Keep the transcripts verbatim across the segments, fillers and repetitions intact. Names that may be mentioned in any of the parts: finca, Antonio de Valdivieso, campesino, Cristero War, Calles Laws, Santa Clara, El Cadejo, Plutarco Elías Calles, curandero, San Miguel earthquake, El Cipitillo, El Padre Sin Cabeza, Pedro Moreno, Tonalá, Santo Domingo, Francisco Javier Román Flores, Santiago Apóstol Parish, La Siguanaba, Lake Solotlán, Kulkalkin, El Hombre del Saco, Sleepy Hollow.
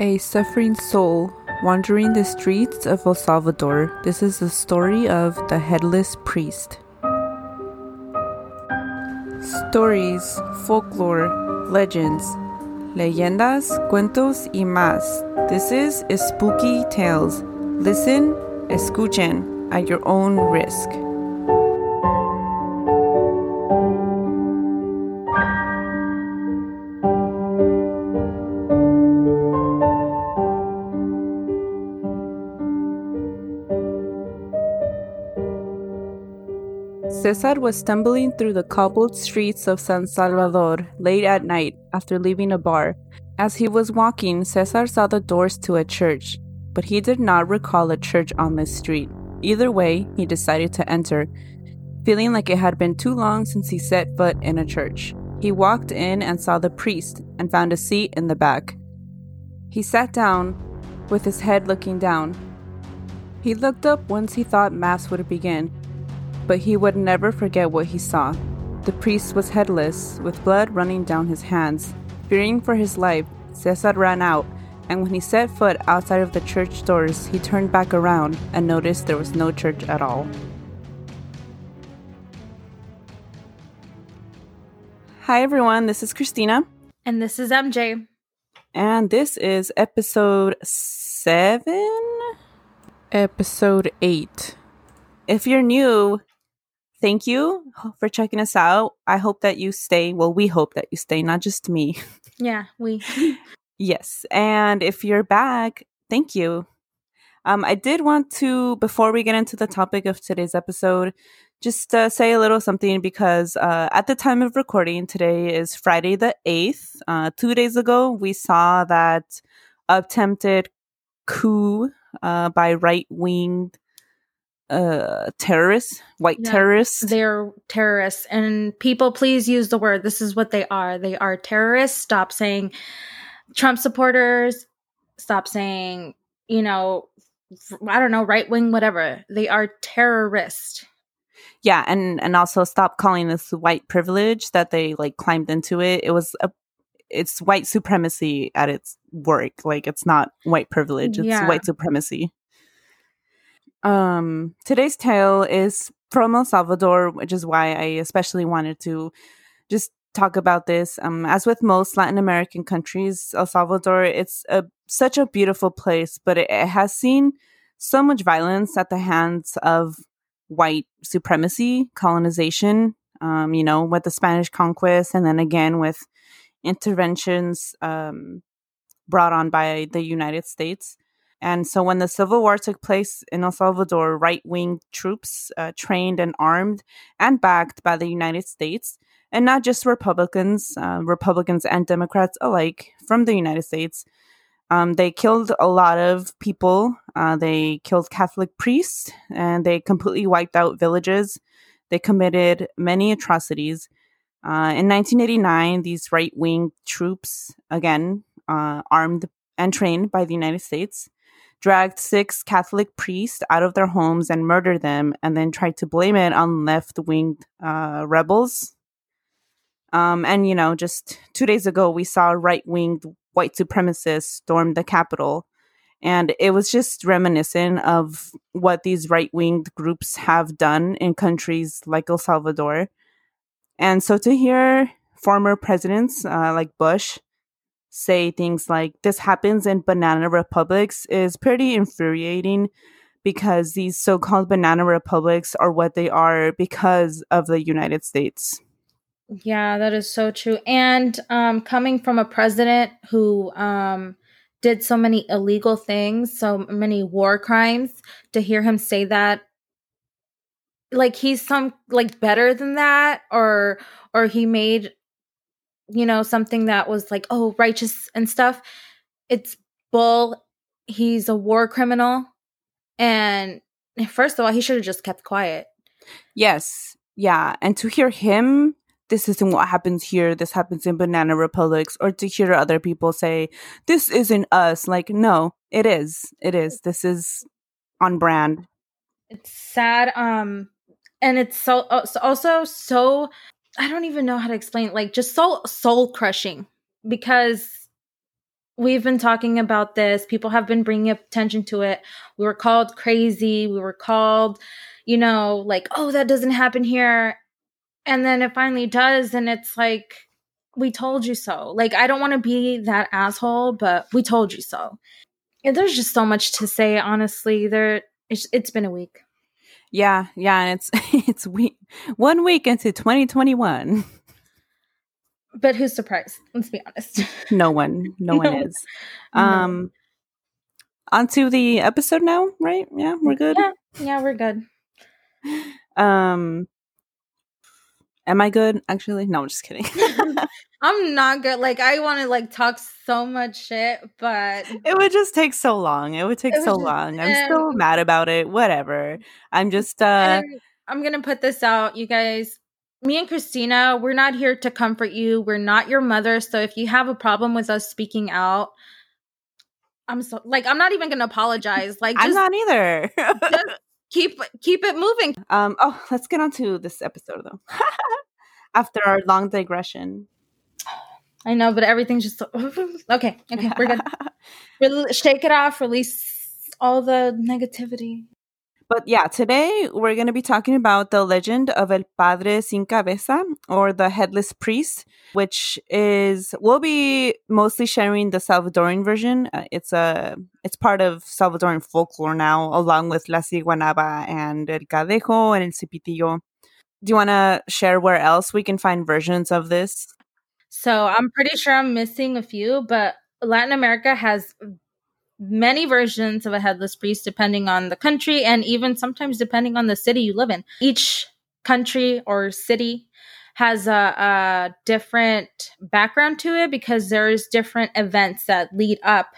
A suffering soul wandering the streets of El Salvador. This is the story of the headless priest. Stories, folklore, legends, leyendas, cuentos y más. This is Spooky Tales. Listen, escuchen at your own risk. Cesar was stumbling through the cobbled streets of San Salvador late at night after leaving a bar. As he was walking, Cesar saw the doors to a church, but he did not recall a church on this street. Either way, he decided to enter, feeling like it had been too long since he set foot in a church. He walked in and saw the priest and found a seat in the back. He sat down with his head looking down. He looked up once he thought mass would begin, but he would never forget what he saw. The priest was headless, with blood running down his hands. Fearing for his life, Cesar ran out, and when he set foot outside of the church doors, he turned back around and noticed there was no church at all. Hi everyone, this is Christina. And this is M J. And this is episode seven? Episode eight. If you're new, thank you for checking us out. I hope that you stay. Well, we hope that you stay, not just me. Yeah, we. Yes. And if you're back, thank you. Um, I did want to, before we get into the topic of today's episode, just uh, say a little something because uh, at the time of recording, today is Friday the eighth. Uh, two days ago, we saw that attempted coup uh, by right-winged uh terrorists white yeah, terrorists they're terrorists, and people, please use the word. This is what they are. They are terrorists. Stop saying Trump supporters, stop saying, you know, I don't know, right wing, whatever. They are terrorists. Yeah. And and also stop calling this white privilege that they like climbed into. It it was a it's white supremacy at its work. Like, it's not white privilege, it's yeah. white supremacy. Um, today's tale is from El Salvador, which is why I especially wanted to just talk about this. Um, as with most Latin American countries, El Salvador, it's a, such a beautiful place, but it, it has seen so much violence at the hands of white supremacy, colonization, um, you know, with the Spanish conquest, and then again with interventions um, brought on by the United States. And so when the Civil War took place in El Salvador, right-wing troops uh, trained and armed and backed by the United States, and not just Republicans, uh, Republicans and Democrats alike from the United States, um, they killed a lot of people. Uh, they killed Catholic priests, and they completely wiped out villages. They committed many atrocities. Uh, in nineteen eighty-nine, these right-wing troops, again, uh, armed and trained by the United States, dragged six Catholic priests out of their homes and murdered them, and then tried to blame it on left-wing uh, rebels. Um, and, you know, just two days ago, we saw right-wing white supremacists storm the Capitol. And it was just reminiscent of what these right-wing groups have done in countries like El Salvador. And so to hear former presidents uh, like Bush say things like this happens in banana republics is pretty infuriating, because these so-called banana republics are what they are because of the United States. Yeah, that is so true. And um, coming from a president who um, did so many illegal things, so many war crimes, to hear him say that, like he's some like better than that, or or he made, you know, something that was like, oh, righteous and stuff. It's bull. He's a war criminal. And first of all, he should have just kept quiet. Yes. Yeah. And to hear him, this isn't what happens here. This happens in banana republics. Or to hear other people say, this isn't us. Like, no, it is. It is. This is on brand. It's sad. Um, and it's so also so... I don't even know how to explain it. Like, just soul soul crushing, because We've been talking about this. People have been bringing attention to it. We were called crazy. We were called, you know, like, oh, that doesn't happen here. And then it finally does. And it's like, we told you so. Like, I don't want to be that asshole, but we told you so. And there's just so much to say, honestly. There, it's, it's been a week. Yeah. Yeah. And it's, it's week, one week into twenty twenty-one. But who's surprised? Let's be honest. No one. No, no one is. Um, no. On to the episode now, right? Yeah, we're good? Yeah, yeah, we're good. Um, am I good, actually? No, I'm just kidding. I'm not good. Like, I want to, like, talk so much shit, but... It would just take so long. It would take it so would long. Just, I'm still mad about it. Whatever. I'm just... Uh, I'm going to put this out, you guys. Me and Christina, we're not here to comfort you. We're not your mother. So if you have a problem with us speaking out, I'm so like I'm not even gonna apologize. Like just, I'm not either. just keep keep it moving. Um. Oh, let's get on to this episode though. After our long digression, I know, but everything's just so okay. Okay, we're good. Re- shake it off. Release all the negativity. But yeah, today we're going to be talking about the legend of El Padre Sin Cabeza, or the Headless Priest, which is, we'll be mostly sharing the Salvadoran version. Uh, it's a it's part of Salvadoran folklore now, along with La Siguanaba and El Cadejo and El Cipitillo. Do you want to share where else we can find versions of this? So I'm pretty sure I'm missing a few, but Latin America has many versions of a headless priest, depending on the country and even sometimes depending on the city you live in. Each country or city has a, a different background to it because there's different events that lead up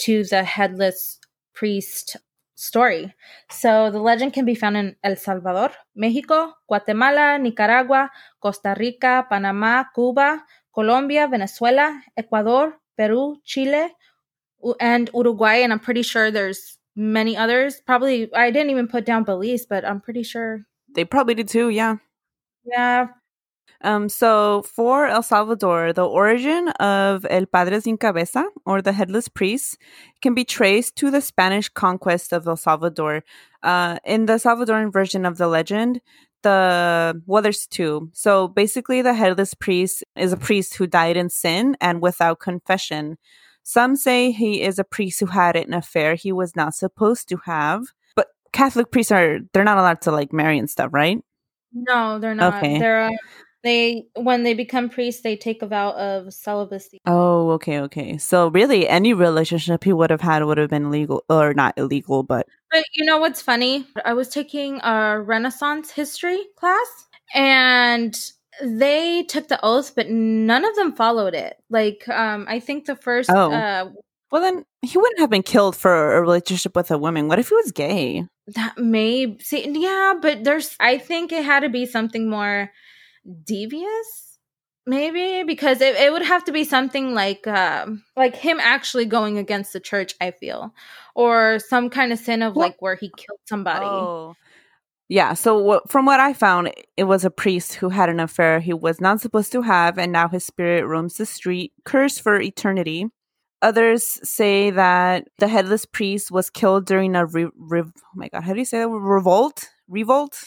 to the headless priest story. So the legend can be found in El Salvador, Mexico, Guatemala, Nicaragua, Costa Rica, Panama, Cuba, Colombia, Venezuela, Ecuador, Peru, Chile, and Uruguay, and I'm pretty sure there's many others. Probably, I didn't even put down Belize, but I'm pretty sure they probably did too. Yeah, yeah. Um. So for El Salvador, the origin of El Padre Sin Cabeza, or the Headless Priest, can be traced to the Spanish conquest of El Salvador. Uh, in the Salvadoran version of the legend, the well, there's two. So basically, the Headless Priest is a priest who died in sin and without confession. Some say he is a priest who had an affair he was not supposed to have. But Catholic priests are, they're not allowed to like marry and stuff, right? No, they're not. Okay. They're, uh, they, when they become priests, they take a vow of celibacy. Oh, okay, okay. So really any relationship he would have had would have been illegal, or not illegal, but... But you know what's funny? I was taking a Renaissance history class and... They took the oath, but none of them followed it. Like, um, I think the first... Oh. Uh, well, then he wouldn't have been killed for a relationship with a woman. What if he was gay? That may... See, yeah, but there's... I think it had to be something more devious, maybe? Because it, it would have to be something like... Uh, like him actually going against the church, I feel. Or some kind of sin of, what? Like, where he killed somebody. Oh. Yeah, so w- from what I found, it was a priest who had an affair he was not supposed to have, and now his spirit roams the street, cursed for eternity. Others say that the headless priest was killed during a re- re- oh my god, how do you say that? Revolt? Revolt?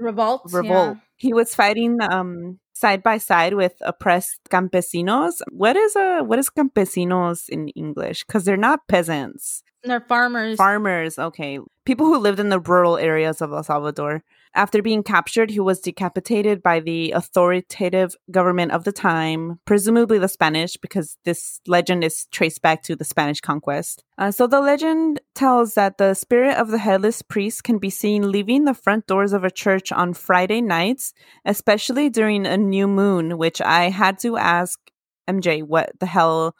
Revolt. Revolt. Yeah. He was fighting um, side by side with oppressed campesinos. What is a what is campesinos in English? Because they're not peasants. They're farmers. Farmers, okay. People who lived in the rural areas of El Salvador. After being captured, he was decapitated by the authoritative government of the time, presumably the Spanish, because this legend is traced back to the Spanish conquest. Uh, so the legend tells that the spirit of the headless priest can be seen leaving the front doors of a church on Friday nights, especially during a new moon, which I had to ask M J, what the hell...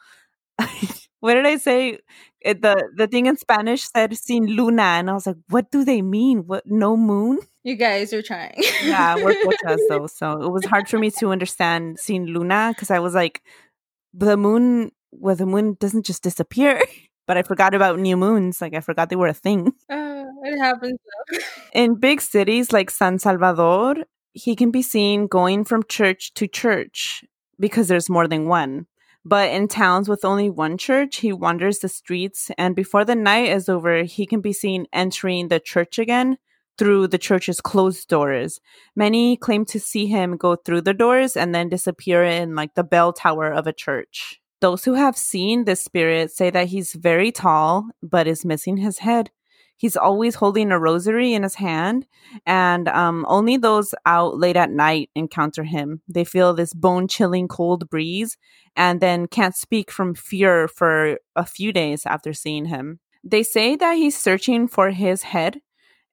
What did I say? It, the the thing in Spanish said "sin luna," and I was like, "What do they mean? What? No moon?" You guys are trying. Yeah, we're pochas though, so it was hard for me to understand "sin luna" because I was like, "The moon, well, the moon doesn't just disappear." But I forgot about new moons. Like I forgot they were a thing. Uh, it happens though. In big cities like San Salvador, he can be seen going from church to church because there's more than one. But in towns with only one church, he wanders the streets, and before the night is over, he can be seen entering the church again through the church's closed doors. Many claim to see him go through the doors and then disappear in like the bell tower of a church. Those who have seen this spirit say that he's very tall, but is missing his head. He's always holding a rosary in his hand, and um, only those out late at night encounter him. They feel this bone-chilling cold breeze and then can't speak from fear for a few days after seeing him. They say that he's searching for his head,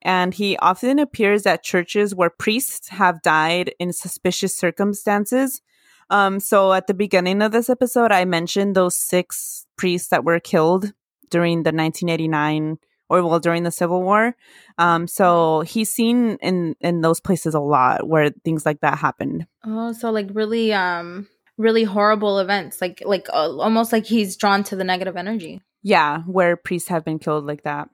and he often appears at churches where priests have died in suspicious circumstances. Um, so at the beginning of this episode, I mentioned those six priests that were killed during the nineteen eighty-nine or well, during the Civil War. Um, so he's seen in, in those places a lot where things like that happened. Oh, so like really, um, really horrible events, like like uh, almost like he's drawn to the negative energy. Yeah, where priests have been killed like that.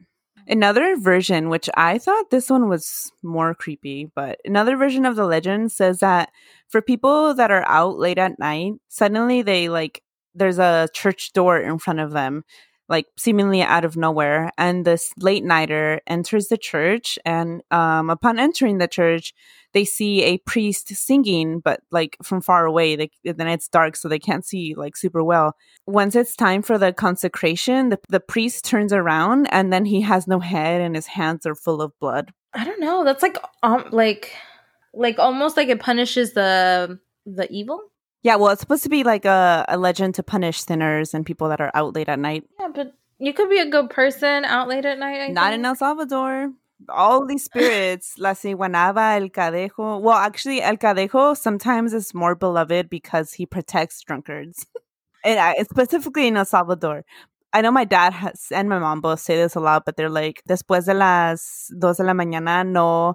Another version, which I thought this one was more creepy, but another version of the legend says that for people that are out late at night, suddenly they like there's a church door in front of them, like seemingly out of nowhere. And this late nighter enters the church, and um, upon entering the church, they see a priest singing, but like from far away. They, then it's dark, so they can't see like super well. Once it's time for the consecration, the, the priest turns around, and then he has no head, and his hands are full of blood. I don't know. That's like um, like like almost like it punishes the the evil. Yeah, well, it's supposed to be like a, a legend to punish sinners and people that are out late at night. Yeah, but you could be a good person out late at night. I Not think. in El Salvador. All these spirits, La Siguanaba, El Cadejo. Well, actually, El Cadejo sometimes is more beloved because he protects drunkards, and I, specifically in El Salvador. I know my dad has, and my mom both say this a lot, but they're like, después de las dos de la mañana, no...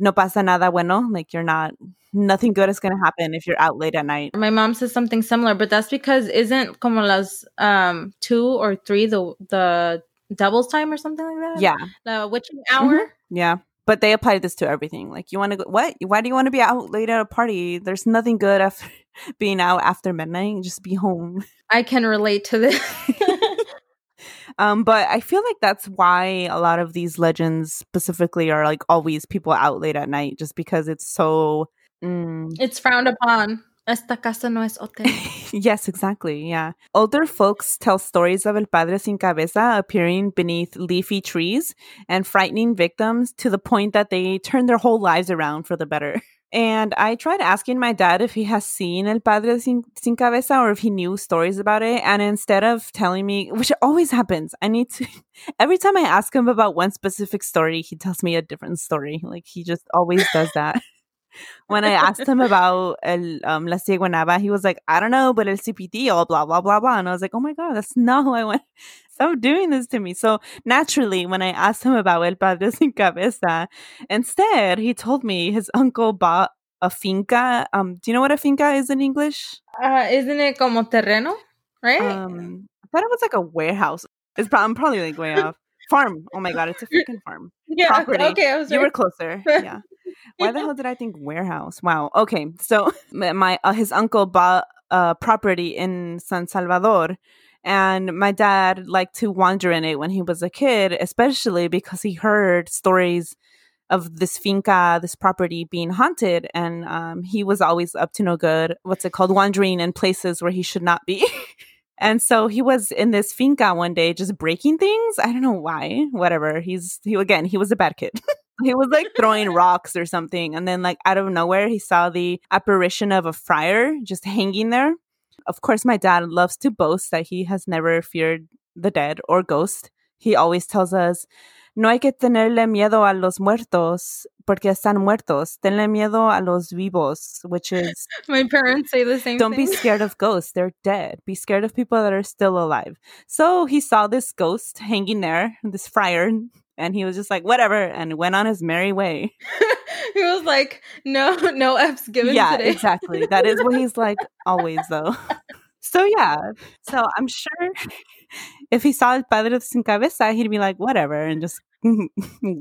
no pasa nada bueno, like you're not, nothing good is going to happen if you're out late at night. My mom says something similar, but that's because isn't como las um, two or three the the devil's time or something like that? Yeah. The witching hour? Mm-hmm. Yeah. But they apply this to everything. Like you want to go, what? Why do you want to be out late at a party? There's nothing good after being out after midnight. Just be home. I can relate to this. Um, but I feel like that's why a lot of these legends specifically are like always people out late at night, just because it's so... Mm. It's frowned upon. Esta casa no es hotel. Yes, exactly. Yeah. Older folks tell stories of El Padre Sin Cabeza appearing beneath leafy trees and frightening victims to the point that they turn their whole lives around for the better. And I tried asking my dad if he has seen El Padre Sin, Sin Cabeza or if he knew stories about it. And instead of telling me, which always happens, I need to, every time I ask him about one specific story, he tells me a different story. Like he just always does that. When I asked him about El, um, La Siguanaba, he was like, I don't know, but El Cipitillo, blah, blah, blah, blah. And I was like, oh my God, that's not who I want. Stop doing this to me. So naturally, when I asked him about El Padre Sin Cabeza, instead, he told me his uncle bought a finca. Um, do you know what a finca is in English? Uh, isn't it como terreno, right? Um, I thought it was like a warehouse. It's pro- I'm probably like way off. Farm. Oh my God, it's a freaking farm. Yeah, property. Okay, I was you right. were closer. Yeah. Why the hell did I think warehouse? Wow. Okay. So my uh, his uncle bought a uh, property in San Salvador, and my dad liked to wander in it when he was a kid, especially because he heard stories of this finca, this property being haunted, and um, he was always up to no good. What's it called? Wandering in places where he should not be. And so he was in this finca one day, just breaking things. I don't know why. Whatever. He's he again. He was a bad kid. He was like throwing rocks or something. And then like out of nowhere, he saw the apparition of a friar just hanging there. Of course, my dad loves to boast that he has never feared the dead or ghosts. He always tells us, no hay que tenerle miedo a los muertos porque están muertos. Tenle miedo a los vivos, which is... My parents say the same don't thing. Don't be scared of ghosts. They're dead. Be scared of people that are still alive. So he saw this ghost hanging there, this friar, and he was just like, whatever, and went on his merry way. He was like, no, no F's given yeah, today. Yeah, exactly. That is what he's like always, though. So, yeah. So, I'm sure if he saw El Padre Sin Cabeza, he'd be like, whatever, and just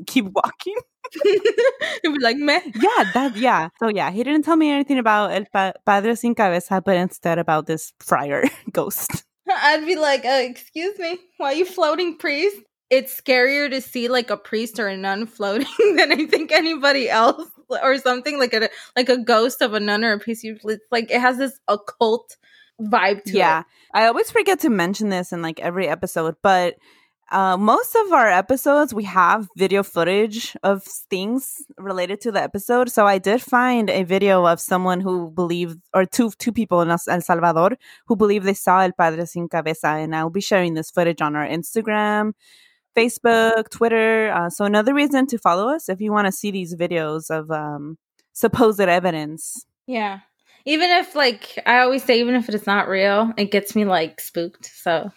keep walking. You'd be like, meh. Yeah, that, yeah. So, yeah, he didn't tell me anything about El pa- Padre Sin Cabeza, but instead about this friar ghost. I'd be like, uh, excuse me, why are you floating, priest? It's scarier to see, like, a priest or a nun floating than I think anybody else or something. Like a like a ghost of a nun or a priest. It's like, it has this occult vibe to yeah. it. Yeah, I always forget to mention this in, like, every episode, but... Uh, most of our episodes, we have video footage of things related to the episode. So I did find a video of someone who believed, or two two people in El Salvador who believe they saw El Padre Sin Cabeza. And I'll be sharing this footage on our Instagram, Facebook, Twitter. Uh, so another reason to follow us if you want to see these videos of um, supposed evidence. Yeah. Even if, like, I always say, even if it's not real, it gets me, like, spooked. So...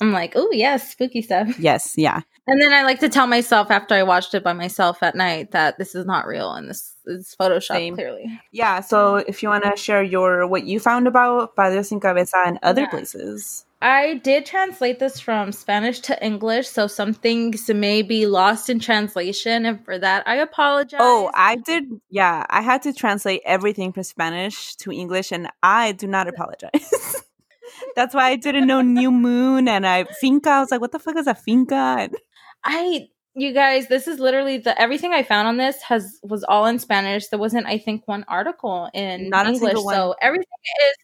I'm like, oh, yes, spooky stuff. Yes, yeah. And then I like to tell myself after I watched it by myself at night that this is not real and this is Photoshop, Same. Clearly. Yeah, so if you want to share your what you found about Padre Sin Cabeza and other yeah. places. I did translate this from Spanish to English, so some things may be lost in translation. And for that, I apologize. Oh, I did. Yeah, I had to translate everything from Spanish to English, and I do not apologize. That's why I didn't know New Moon and I finca. I was like, what the fuck is a finca? I, you guys, this is literally the everything I found on this has was all in Spanish. There wasn't, I think, one article in Not English. So everything is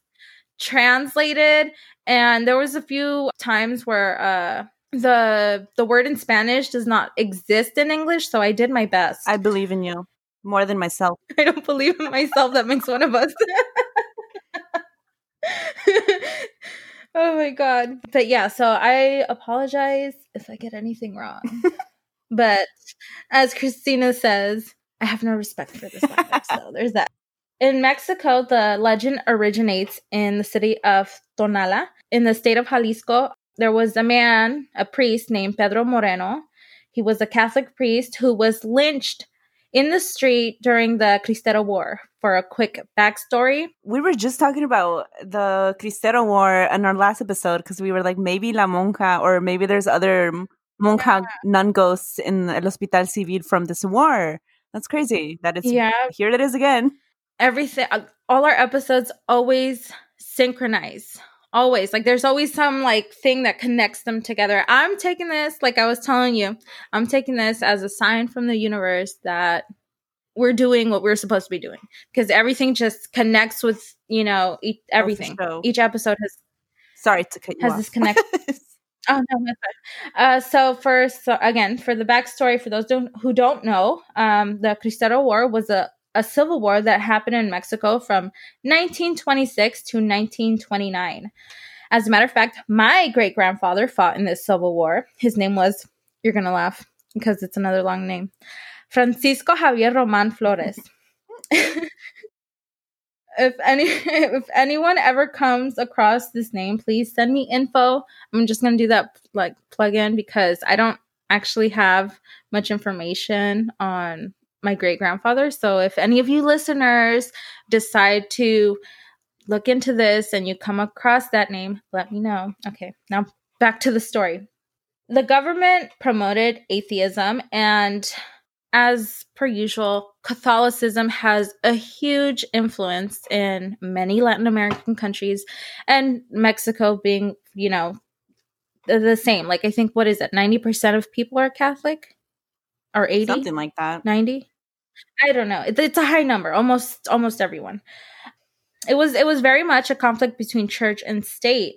translated. And there was a few times where uh, the the word in Spanish does not exist in English. So I did my best. I believe in you more than myself. I don't believe in myself. That makes one of us. Oh my god. But yeah, so I apologize if I get anything wrong. But as Christina says, I have no respect for this language, so there's that. In Mexico, the legend originates in the city of Tonalá in the state of Jalisco. There was a man, a priest named Pedro Moreno. He was a Catholic priest who was lynched in the street during the Cristero War. For a quick backstory, we were just talking about the Cristero War in our last episode because we were like, maybe La Monja or maybe there's other monja yeah. nun ghosts in El Hospital Civil from this war. That's crazy. That it's yeah. Here it is again. Everything, all our episodes always synchronize. Always. Like there's always some like thing that connects them together. I'm taking this, like I was telling you, I'm taking this as a sign from the universe that we're doing what we're supposed to be doing. Because everything just connects with, you know, e- everything. Oh, each episode has Sorry to cut you has off. This connect. Oh, no, no, no. Uh, so, for, so again, for the backstory, for those don't, who don't know, um, the Cristero War was a a civil war that happened in Mexico from nineteen twenty-six to nineteen twenty-nine. As a matter of fact, my great-grandfather fought in this civil war. His name was, you're going to laugh because it's another long name, Francisco Javier Román Flores. If any, if anyone ever comes across this name, please send me info. I'm just going to do that like plug in because I don't actually have much information on my great-grandfather. So if any of you listeners decide to look into this and you come across that name, let me know. Okay, now back to the story. The government promoted atheism, and as per usual, Catholicism has a huge influence in many Latin American countries, and Mexico being, you know, the same. Like, I think, what is it? ninety percent of people are Catholic? Or eighty? Something like that. ninety? I don't know. It, it's a high number. Almost almost everyone. It was it was very much a conflict between church and state.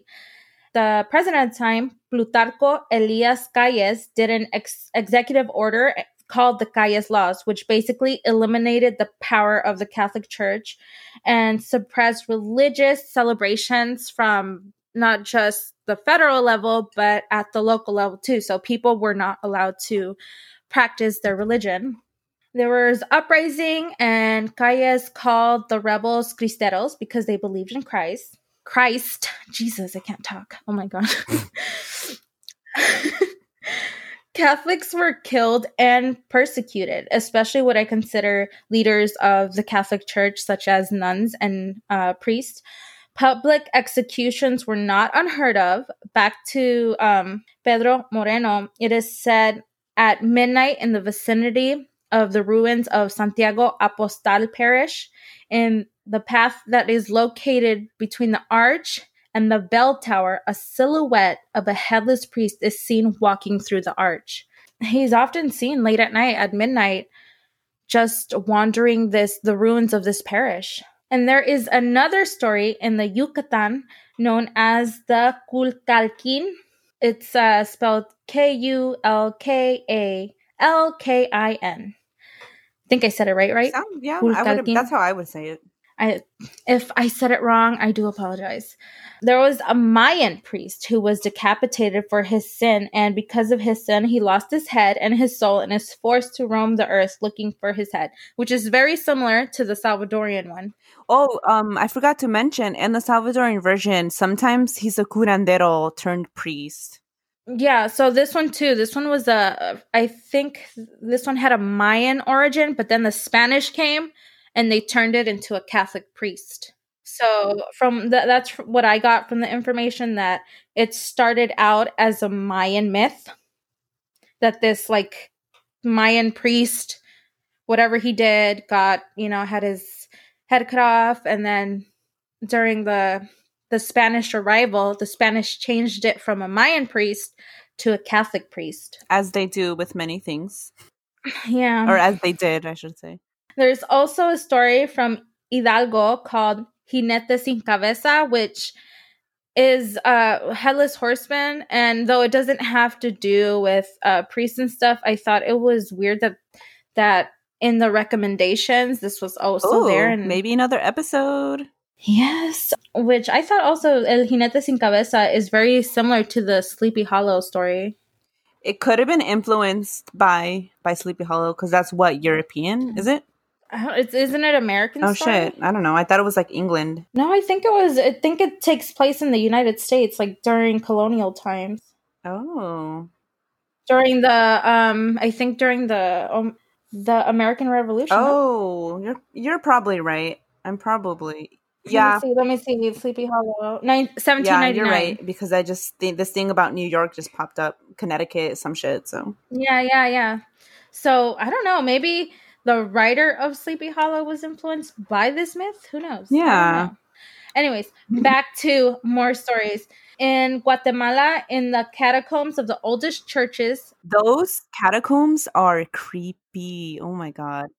The president at the time, Plutarco Elías Calles, did an ex- executive order called the Calles Laws, which basically eliminated the power of the Catholic Church and suppressed religious celebrations from not just the federal level, but at the local level too. So people were not allowed to practice their religion. There was uprising, and Calles called the rebels Cristeros because they believed in Christ. Christ. Jesus, I can't talk. Oh my God. Catholics were killed and persecuted, especially what I consider leaders of the Catholic Church, such as nuns and uh, priests. Public executions were not unheard of. Back to um, Pedro Moreno, it is said at midnight in the vicinity of the ruins of Santiago Apóstol Parish and the path that is located between the arch and the bell tower, a silhouette of a headless priest is seen walking through the arch. He's often seen late at night, at midnight, just wandering this the ruins of this parish. And there is another story in the Yucatan known as the Kulkalkin. It's uh, spelled K U L K A L K I N. I think I said it right, right? Sound, yeah, I would, that's how I would say it. I, if I said it wrong, I do apologize. There was a Mayan priest who was decapitated for his sin, and because of his sin, he lost his head and his soul and is forced to roam the earth looking for his head, which is very similar to the Salvadorian one. Oh, um, I forgot to mention, in the Salvadorian version, sometimes he's a curandero turned priest. Yeah, so this one too, this one was a, I think this one had a Mayan origin, but then the Spanish came and they turned it into a Catholic priest. So from the, that's what I got from the information, that it started out as a Mayan myth, that this like Mayan priest, whatever he did, got, you know, had his head cut off. And then during the the Spanish arrival, the Spanish changed it from a Mayan priest to a Catholic priest. As they do with many things. Yeah. Or as they did, I should say. There's also a story from Hidalgo called Jinete Sin Cabeza, which is a headless horseman. And though it doesn't have to do with uh, priests and stuff, I thought it was weird that that in the recommendations, this was also Ooh, there. And maybe another episode. Yes, which I thought also El Jinete Sin Cabeza is very similar to the Sleepy Hollow story. It could have been influenced by, by Sleepy Hollow, because that's what, European, is it? It's, isn't it American Oh, story? Shit. I don't know. I thought it was like England. No, I think it was. I think it takes place in the United States, like during colonial times. Oh. During the, um, I think during the um, the American Revolution. Oh, no? you're you're probably right. I'm probably. Yeah. Let me see. Let me see. Sleepy Hollow. Nine, seventeen ninety-nine. Yeah, you're right. Because I just, th- this thing about New York just popped up. Connecticut, some shit. So. Yeah, yeah, yeah. So, I don't know. Maybe the writer of Sleepy Hollow was influenced by this myth. Who knows? Yeah. Know. Anyways, back to more stories. In Guatemala, in the catacombs of the oldest churches. Those catacombs are creepy. Oh, my God.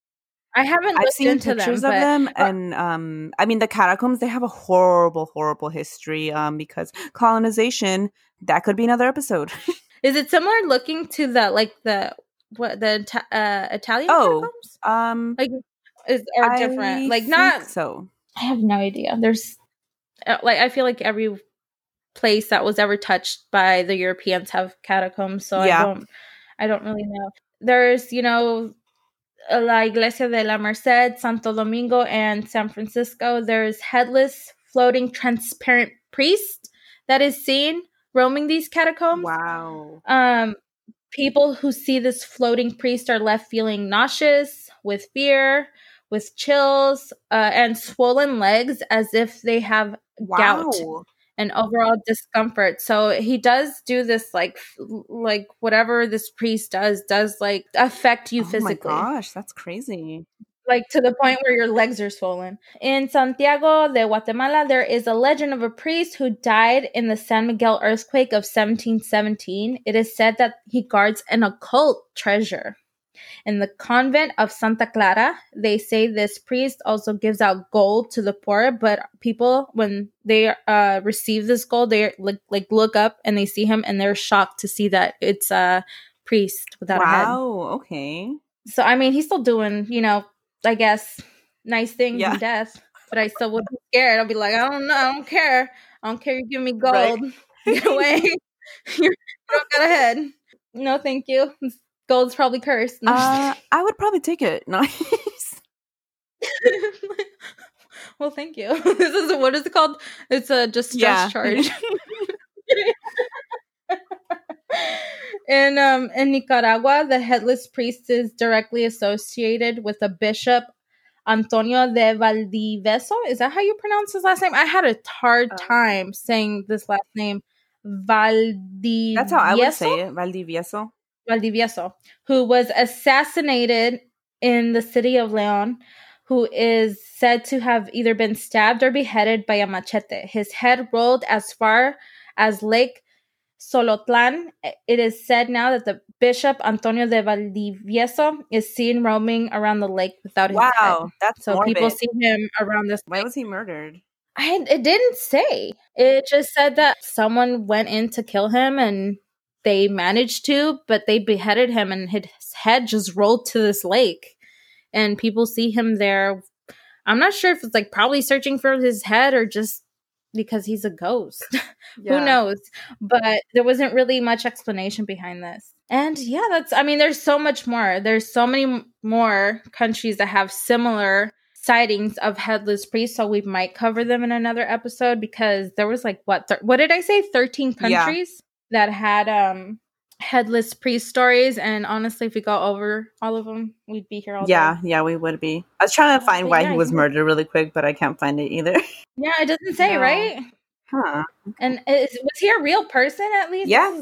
I haven't I've looked seen into pictures them, of but, them, and um, I mean the catacombs—they have a horrible, horrible history. Um, because colonization—that could be another episode. Is it similar looking to the like the what the uh, Italian oh, catacombs? Um, like is are different? Like not so. I have no idea. There's like I feel like every place that was ever touched by the Europeans have catacombs, so yeah. I don't, I don't really know. There's you know. La Iglesia de la Merced, Santo Domingo, and San Francisco. There's headless, floating, transparent priest that is seen roaming these catacombs. Wow. Um, people who see this floating priest are left feeling nauseous, with fear, with chills, uh, and swollen legs as if they have wow. gout and overall discomfort. So he does do this, like, like whatever this priest does, does like affect you oh physically. Oh my gosh, that's crazy. Like to the point where your legs are swollen. In Santiago de Guatemala, there is a legend of a priest who died in the San Miguel earthquake of seventeen seventeen. It is said that he guards an occult treasure. In the convent of Santa Clara, they say this priest also gives out gold to the poor, but people, when they uh, receive this gold, they like, like look up and they see him and they're shocked to see that it's a priest without wow, a head. Wow, okay. So, I mean, he's still doing, you know, I guess, nice things yeah. in death, but I still would be scared. I'll be like, I don't know, I don't care. I don't care you give me gold. Right. Get away. You don't got a head. No, thank you. Gold's probably cursed. Uh, I would probably take it. Nice. Well, thank you. This is a, what is it called? It's a distress yeah. charge. And um, in Nicaragua, the headless priest is directly associated with a bishop, Antonio de Valdivieso. Is that how you pronounce his last name? I had a hard oh. time saying this last name. Valdivieso. That's how I would say it. Valdivieso. Valdivieso, who was assassinated in the city of Leon, who is said to have either been stabbed or beheaded by a machete. His head rolled as far as Lake Solotlán. It is said now that the bishop, Antonio de Valdivieso, is seen roaming around the lake without his wow, head. Wow, that's so morbid. People see him around this lake. Why was he murdered? I, it didn't say. It just said that someone went in to kill him, and they managed to, but they beheaded him, and his head just rolled to this lake. And people see him there. I'm not sure if it's like probably searching for his head or just because he's a ghost. Yeah. Who knows? But there wasn't really much explanation behind this. And yeah, that's, I mean, there's so much more. There's so many m- more countries that have similar sightings of headless priests, so we might cover them in another episode, because there was like, what, th- what did I say? thirteen countries yeah. that had um headless priest stories, and honestly, if we go over all of them, we'd be here all yeah, day. Yeah, yeah, we would be. I was trying to find but why yeah, he was yeah. murdered really quick, but I can't find it either. Yeah, it doesn't say, no. right? Huh. And is, was he a real person at least? Yeah.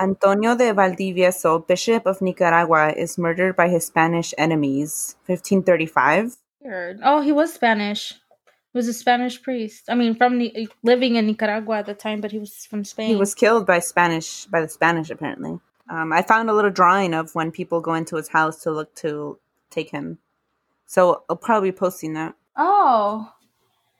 Antonio de Valdivieso, Bishop of Nicaragua, is murdered by his Spanish enemies, fifteen thirty-five. Weird. Oh, he was Spanish. He was a Spanish priest. I mean, from the, living in Nicaragua at the time, but he was from Spain. He was killed by Spanish, by the Spanish, apparently. Um, I found a little drawing of when people go into his house to look to take him. So I'll probably be posting that. Oh.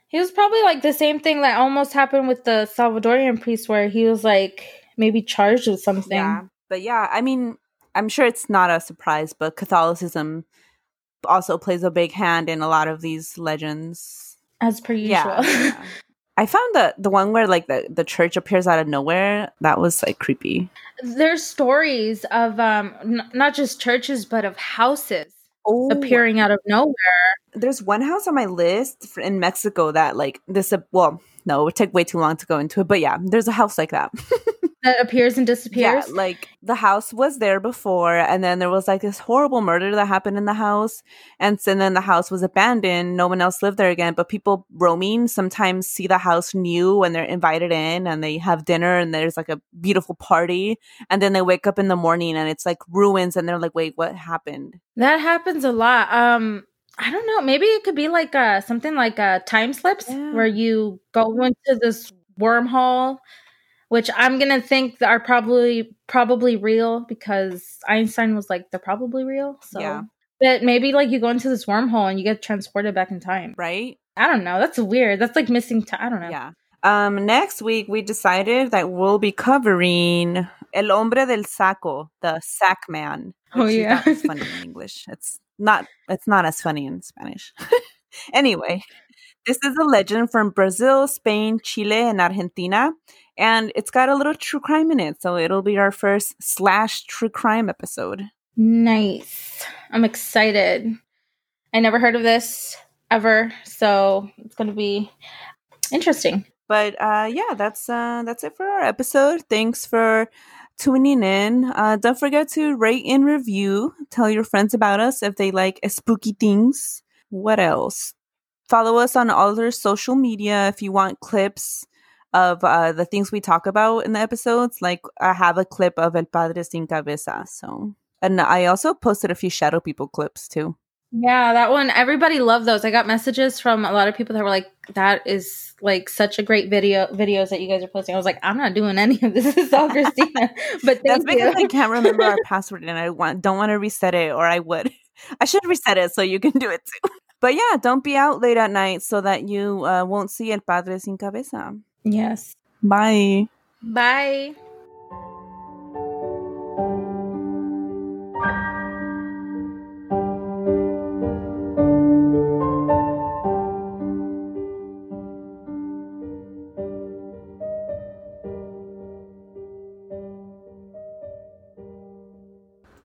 He was probably like the same thing that almost happened with the Salvadorian priest, where he was like maybe charged with something. Yeah. But yeah, I mean, I'm sure it's not a surprise, but Catholicism also plays a big hand in a lot of these legends. As per usual. Yeah, yeah. I found the, the one where like the, the church appears out of nowhere. That was like creepy. There's stories of um n- not just churches, but of houses oh. appearing out of nowhere. There's one house on my list for, in Mexico that like this, uh, well, no, it would take way too long to go into it. But yeah, there's a house like that. That appears and disappears. Yeah, like the house was there before, and then there was like this horrible murder that happened in the house, and, and then the house was abandoned. No one else lived there again, but people roaming sometimes see the house new when they're invited in, and they have dinner, and there's like a beautiful party, and then they wake up in the morning and it's like ruins, and they're like, wait, what happened? That happens a lot. Um, I don't know. Maybe it could be like a, something like a time slips yeah. where you go into this wormhole, which I'm gonna think are probably probably real, because Einstein was like, they're probably real. So yeah. But maybe like you go into this wormhole and you get transported back in time. Right? I don't know. That's weird. That's like missing time. I don't know. Yeah. Um next week we decided that we'll be covering El Hombre del Saco, the sack man. Oh yeah. That's funny in English. It's not it's not as funny in Spanish. Anyway. This is a legend from Brazil, Spain, Chile, and Argentina, and it's got a little true crime in it, so it'll be our first slash true crime episode. Nice. I'm excited. I never heard of this ever, so it's going to be interesting. But uh, yeah, that's uh, that's it for our episode. Thanks for tuning in. Uh, don't forget to rate and review. Tell your friends about us if they like spooky things. What else? Follow us on all our social media if you want clips of uh, the things we talk about in the episodes. Like, I have a clip of El Padre Sin Cabeza. So, and I also posted a few Shadow People clips, too. Yeah, that one. Everybody loved those. I got messages from a lot of people that were like, that is, like, such a great video videos that you guys are posting. I was like, I'm not doing any of this. This is all Christina. But that's because you. I can't remember our password, and I want don't want to reset it, or I would. I should reset it so you can do it, too. But yeah, don't be out late at night so that you uh, won't see El Padre Sin Cabeza. Yes. Bye. Bye.